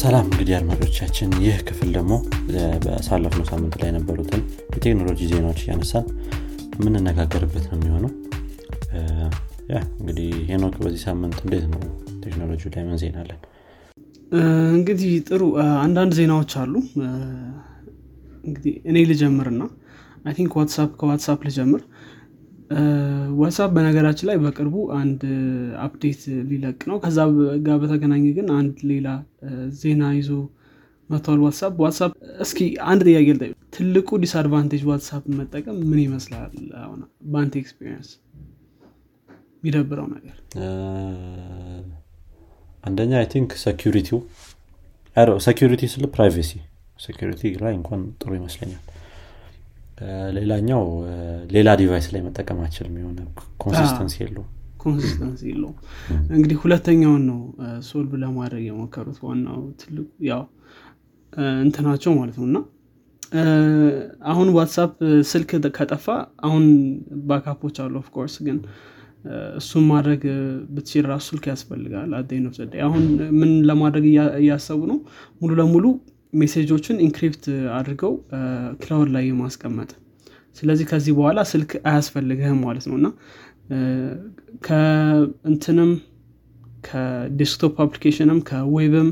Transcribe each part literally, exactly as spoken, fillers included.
ሰላም እንግዲህ አድማጮቻችን ይህ ክፍል ደግሞ በሳለፍነው ሳምንት ላይ ነበሩትን የቴክኖሎጂ ዜናዎች ያነሳል ምን እናጋገርበት ነው የሚሆነው ያ እንግዲህ ሄኖክ በዚህ ሳምንት እንዴት ነው ቴክኖሎጂ ላይ ምን ዜና አለ እንግዲህ ጥሩ አንድ አንድ ዜናዎች አሉ እንግዲህ እኔ ልጀምርና አይ ቲንክ WhatsApp ከWhatsApp ልጀምር WhatsApp በነገራችን ላይ በቅርቡ አንድ አፕዴት ሊለቅ ነው ከዛ ጋር በተገናኘ ግን አንድ ሌላ ዜና ይዞ መጥቷል WhatsApp WhatsApp እስኪ አንድ ጥያቄ ልጠይቅ ትልቁ ዲስአድቫንቴጅ WhatsApp መጠቀም ምን ይመስላል አሁን ባንት ኤክስፒሪየንስ ይደብራው ነገር አንደኛ አይ ቲንክ ሴኩሪቲው አሮ ሴኩሪቲ ስለ ፕራይቬሲ ሴኩሪቲ ላይ እንኳን ጥሩ ይመስለኛል ሌላኛው ሌላ ዲቫይስ ላይ መጠቀማችን የሚሆነ ኮንሲስተንሲ ያለው ኮንሲስተንሲ ያለው እንግዲህ ሁለተኛው ነው ሶልቭ ለማድረግ የሞከሩት ዋናው ትልቁ ያው እንትናቸው ማለት ነውና አሁን WhatsApp ስልክ ከጠፋ አሁን ባካፖች አሉ ኦፍ ኮርስ ግን እሱ ማድረግ ብትችል ራስ ስልክ ያስፈልጋል አደይ ነው ዘዴ አሁን ምን ለማድረግ ያያሰቡ ነው ሙሉ ለሙሉ ሜሴጆችን ኢንክሪፕት አድርገው ክላውድ ላይ ማስቀመጥ ስለዚህ ከዚህ በኋላ ስልክ አያስፈልግህም ማለት ነውና ከእንተንም ከዴስክቶፕ አፕሊኬሽንም ከዌብም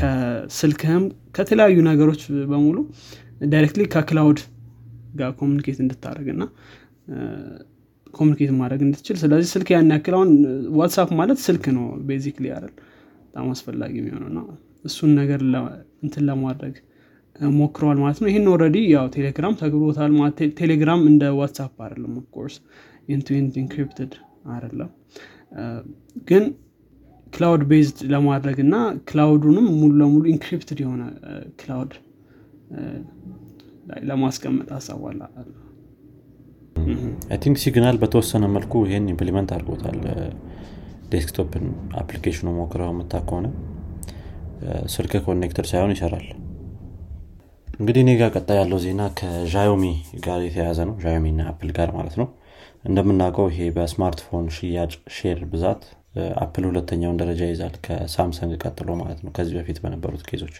ከስልክህም ከተለያዩ ነገሮች በሙሉ ዳይሬክትሊ ከክላውድ ጋር ኮሙኒኬት እንድታደርግና ኮሙኒኬት ማድረግ እንድትችል ስለዚህ ስልክ ያን ያክላውን WhatsApp ማለት ስልክ ነው ቤዚክሊ አይደል በጣም አስፈላጊ የሚሆነውና እሱን ነገር እንትን ለማድረግ ሞክሯል ማለት ነው ይሄን ኦሬዲ ያው ቴሌግራም ተግብሮታል ማለት ቴሌግራም እንደ WhatsApp አይደለም of course end-to-end encrypted አይደለም ግን cloud based ለማድረግና cloud-ኑም ሙሉ ለሙሉ encrypted የሆነ cloud ላይ ለማስቀመጥ አሳዋላ I think Signal በተወሰነ መልኩ ይሄን ኢምፕሊመንት አድርጎታል ዴስክቶፕን አፕሊኬሽኑ ሞክራው መጣቆነ ስልክ ኮኔክተር ሳይሆን ይሰራል እንግዲህ እኔ ጋር ቀጣይ ያለው ዜና ከXiaomi ጋር የተያያዘ ነው Xiaomi እና Apple ጋር ማለት ነው እንደምናውቀው ይሄ በስማርትፎን ሽያጭ ሼር ብዛት Apple ሁለተኛውን ደረጃ ይዛል ከSamsung ቀጥሎ ማለት ነው ከዚህ በፊት በነበሩት ኬዞች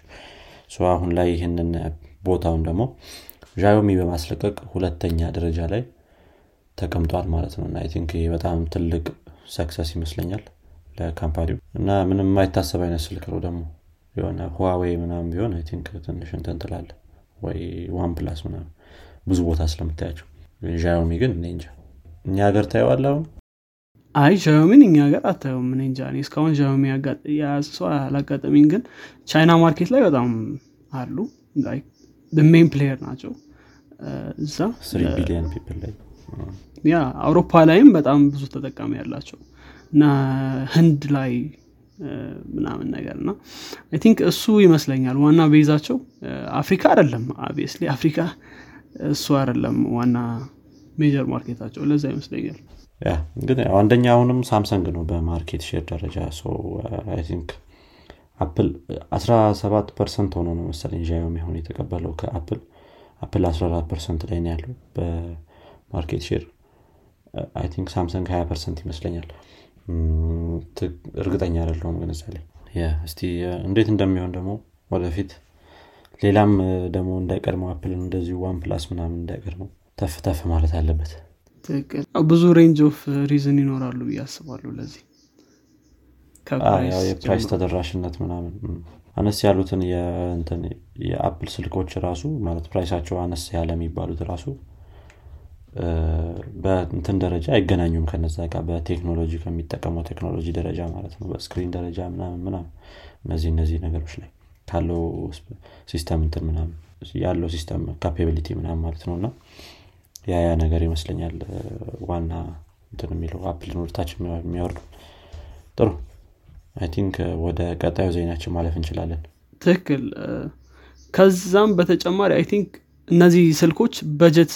ሶ አሁን ላይ ይሄንን ቦታውን ደግሞ Xiaomi በማስለቀቅ ሁለተኛ ደረጃ ላይ ተቀምጧል ማለት ነው እና አይ ቲንክ ይሄ በጣም ትልቅ ሰክሰስ ይመስለኛል ለካምፓኒው እና ምንም ማይታሰብ አይነት ስልክ ነው ደግሞ የሆነ Huawei ምናም ቢሆን አይ ቲንክ ትንሽ እንተንተላል ወይ OnePlus ምናም ብዙ ቦታ ስለምታያቸው Xiaomi ግን እንጃ እኛ ሀገር ታይዋላው አይ Xiaomi እኛ ሀገር አታየው ምን እንጃ እኔ እስካሁን Xiaomi ያጋጥ ያሷ አላጋጠመኝ ግን ቻይና ማርኬት ላይ በጣም አሉ ላይክ the main player ናቸው እዛ three billion people ላይ ያ አውሮፓ ላይም በጣም ብዙ ተጠቃሚ ያላቸው እና ህንድ ላይ ምናምን ነገርና አይ ቲንክ እሱ ይመስለኛል ዋና ቤዛቸው አፍሪካ አይደለም obviously አፍሪካ እሱ አይደለም ዋና ሜጀር ማርኬታቸው ለዛ ይመስለኛል ያ እንግዲህ አንደኛውንም Samsung ነው በማርኬት ሼር ደረጃ ሶ አይ ቲንክ Apple seventeen percent ሆኖ ነው መሰለኝ Xiaomi ሆኖ የተቀበለው ከApple Apple fourteen percent ላይ ነው ያለው በማርኬት ሼር አይ ቲንክ Samsung twenty percent ይመስለኛል እርግጠኛ አይደለሁም ግን እዛ ላይ ያ እስቲ እንዴት እንደሚሆን ደግሞ ወደፊት ሌላም ደግሞ እንዳይቀርመው Apple እንደዚህ OnePlus ምናምን እንዳይቀርመው ተፍ ተፍ ማለት አለበት ትክክል ብዙ ሬንጅ ኦፍ ሪዝን ይኖራሉ ያስባሉ ለዚህ ካፕራይስ አዎ የፕራይስ ተደራሽነት ምናምን አነስ ያሉትን የእንትን የአፕል ስልኮች ራሱ ማለት ፕራይሳቸው አነስ ያለ የሚባሉት ራሱ በእንትን ደረጃ አይገናኙም ከነዛ ጋር በቴክኖሎጂ ከሚጠቀመው ቴክኖሎጂ ደረጃ ማለት ነው በስክሪን ደረጃ ምናምን ምናምን እነዚህ እነዚህ ነገሮች ላይ ካለው ሲስተም እንትን ምናምን ያለው ሲስተም ካፓቢሊቲ ምናምን ማለት ነውና ያ ያ ነገር ይመስለኛል ዋና እንትን የሚለው አፕል ኖርታች የሚያወርዱ ጥሩ አይ ቲንክ ወደ ቀጣዩ ዜናችን ማለፍ እንችላለን ትክክል ከዛም በተጨማሪ አይ ቲንክ እነዚህ ስልኮች በጀት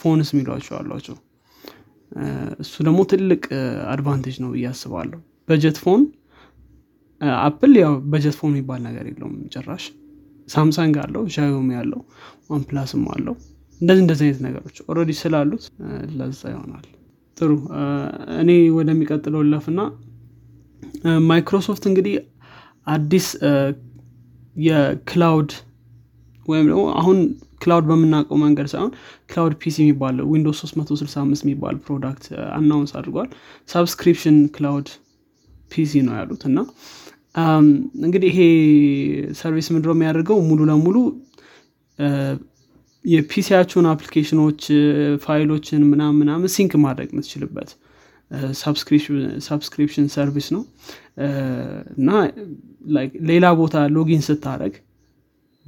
ፎንስ የሚሏቸው አሏቸው እሱ ደግሞ ትልቅ አድቫንቴጅ ነው እያስባለሁ በጀት ፎን አፕል ያው በጀት ፎን የሚባል ነገር የለውም ጭራሽ ሳምሰንግ አለው Xiaomi አለው OnePlusም አለው እንደዚህ እንደዚህ አይነት ነገሮች ኦሬዲ ስላሉት ለዛ ይሆናል ጥሩ እኔ ወደሚቀጥለው ለፍና ማይክሮሶፍት እንግዲህ አዲስ የክላውድ ወይም ደግሞ አሁን ክላውድ በመናቀው መንገድ ሳይሆን ክላውድ ፒሲ የሚባል ዊንዶውስ three sixty-five የሚባል ፕሮዳክት አናውንስ አድርጓል። ሰብስክሪፕሽን ክላውድ ፒሲ ነው ያሉት እና እንግዲህ ይሄ ሰርቪስ ምንድነው የሚያደርገው ሙሉ ለሙሉ የፒሲያችሁን አፕሊኬሽኖች ፋይሎችን ምናምን ምናምን ሲንክ ማድረግ የምትችልበት ሰብስክሪፕሽን ሰብስክሪፕሽን ሰርቪስ ነው እና ላይክ ሌላ ቦታ ሎጊን ስታደርግ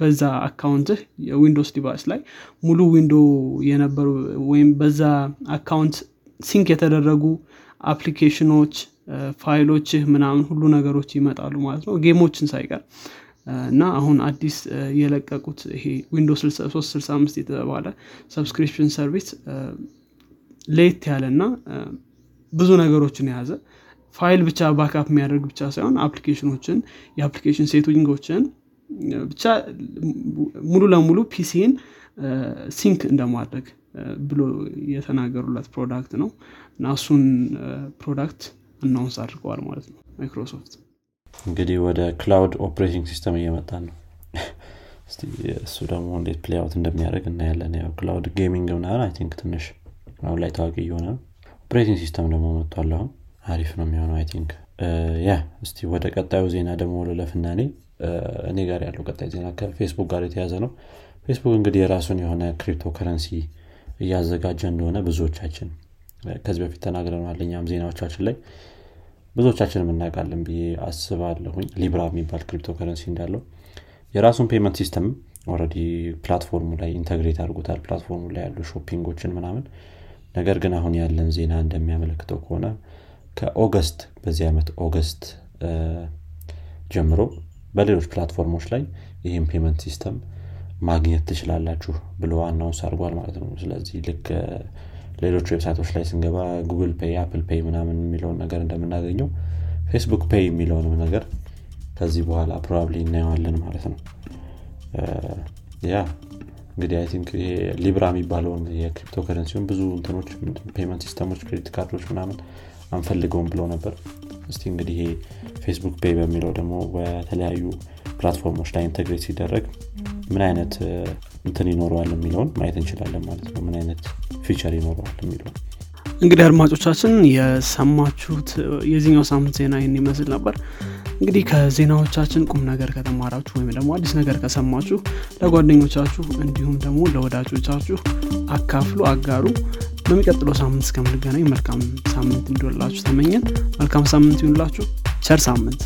በዛ አካውንት የዊንዶውስ ዲቫይስ ላይ ሙሉ ዊንዶው የነበሩ ወይም በዛ አካውንት ሲንክ የተደረጉ አፕሊኬሽኖች ፋይሎች ምናምን ሁሉ ነገሮች ይመጣሉ ማለት ነው ጌሞችን ሳይቀር እና አሁን አዲስ የለቀቁት ይሄ ዊንዶውስ three sixty-five የተባለ ሰብስክሪፕሽን ሰርቪስ ሌት ያለና ብዙ ነገሮችን ያዘ ፋይል ብቻ ባክአፕ የሚያደርግ ብቻ ሳይሆን አፕሊኬሽኖችን የአፕሊኬሽን ሴቲንግዎችን ብቻ ሙሉ ለሙሉ ፒሲን ሲንክ እንደማድረግ ብሎ የተናገሩለት ፕሮዳክት ነው እና እሱን ፕሮዳክት አናውንስ አድርገዋል ማለት ነው ማይክሮሶፍት። እንግዲህ ወደ ክላውድ ኦፕሬቲንግ ሲስተም እየመጣ ነው። እስቲ እሱ ደግሞ እንዴት ፕሌይ አውት እንደሚያደርግ እናያለን። ያው ክላውድ ጌሚንግ ምናምን አይ ቲንክ ትንሽ አሁን ላይ ታዋቂ እየሆነ ነው። ኦፕሬቲንግ ሲስተም ደግሞ መጥቷል አሁን አሪፍ ነው የሚሆነው አይ ቲንክ ያ እስቲ ወደ ቀጣዩ ዜና ደግሞ ለለፍና እኔ እኔ ጋር ያለው ቀጣይ ዜና ከፌስቡክ ጋር የተያያዘ ነው። ፌስቡክ እንግዲህ የራሱን የሆነ ክሪፕቶ ከረንሲ እያዘጋጀ እንደሆነ ብዙዎቻችን ከዚህ በፊት ተናግረናል። እኛም ዜናዎቻችን ላይ ብዙዎቻችን እናቃለን ብዬ አስባለሁ። ሊብራ የሚባል ክሪፕቶ ከረንሲ እንዳለው የራሱን ፔመንት ሲስተም ኦሬዲ ፕላትፎርሙ ላይ ኢንተግሬት አድርጎታል ፕላትፎርሙ ላይ ያሉ ሾፒንጎችን ምናምን። ነገር ግን አሁን ያለን ዜና እንደሚያመለክተው ከሆነ ከኦገስት በዚህ ዓመት ኦገስት ጀምሮ በሌሎች ፕላትፎርሞች ላይ ይሄን ፔመንት ሲስተም ማግኘት ትችላላችሁ ብሎ አናውንስ አድርጓል ማለት ነው። ስለዚህ ልክ ሌሎች ዌብሳይቶች ላይ ስንገባ Google Pay, Apple Pay ምናምን የሚለውን ነገር እንደምናገኘው Facebook Pay የሚለውንም ነገር ከዚህ በኋላ probably እናየዋለን ማለት ነው። ያ እንግዲህ I think Libra የሚባለውን የክሪፕቶከረንሲውን ብዙ እንትኖች ፔመንት ሲስተሞች ክሬዲት ካርዶች ምናምን አንፈልገውም ብሎ ነበር። እስቲ እንግዲህ Facebook Pay በሚለው ደግሞ በተለያዩ ፕላትፎርሞች ላይ ኢንተግሬት ሲደረግ ምን አይነት እንትን ይኖረዋል የሚለውን ማየት እንችላለን ማለት ነው። ምን አይነት ፊቸር ይኖረዋል የሚለው እንግዲህ አድማጮቻችን የሰማችሁት የዚህኛው ሳምንት ዜና ይሄን ይመስል ነበር። እንግዲህ ከዜናዎቻችን ቁም ነገር ከተማራችሁ ወይም ደግሞ አዲስ ነገር ከሰማችሁ ለጓደኞቻችሁ እንዲሁም ደግሞ ለወዳጆቻችሁ አካፍሉ አጋሩ። በሚቀጥለው ሳምንት እስከምንገናኝ መልካም ሳምንት እንዲሆንላችሁ ተመኘን። መልካም ሳምንት ይሁንላችሁ። ቸር ሳምንት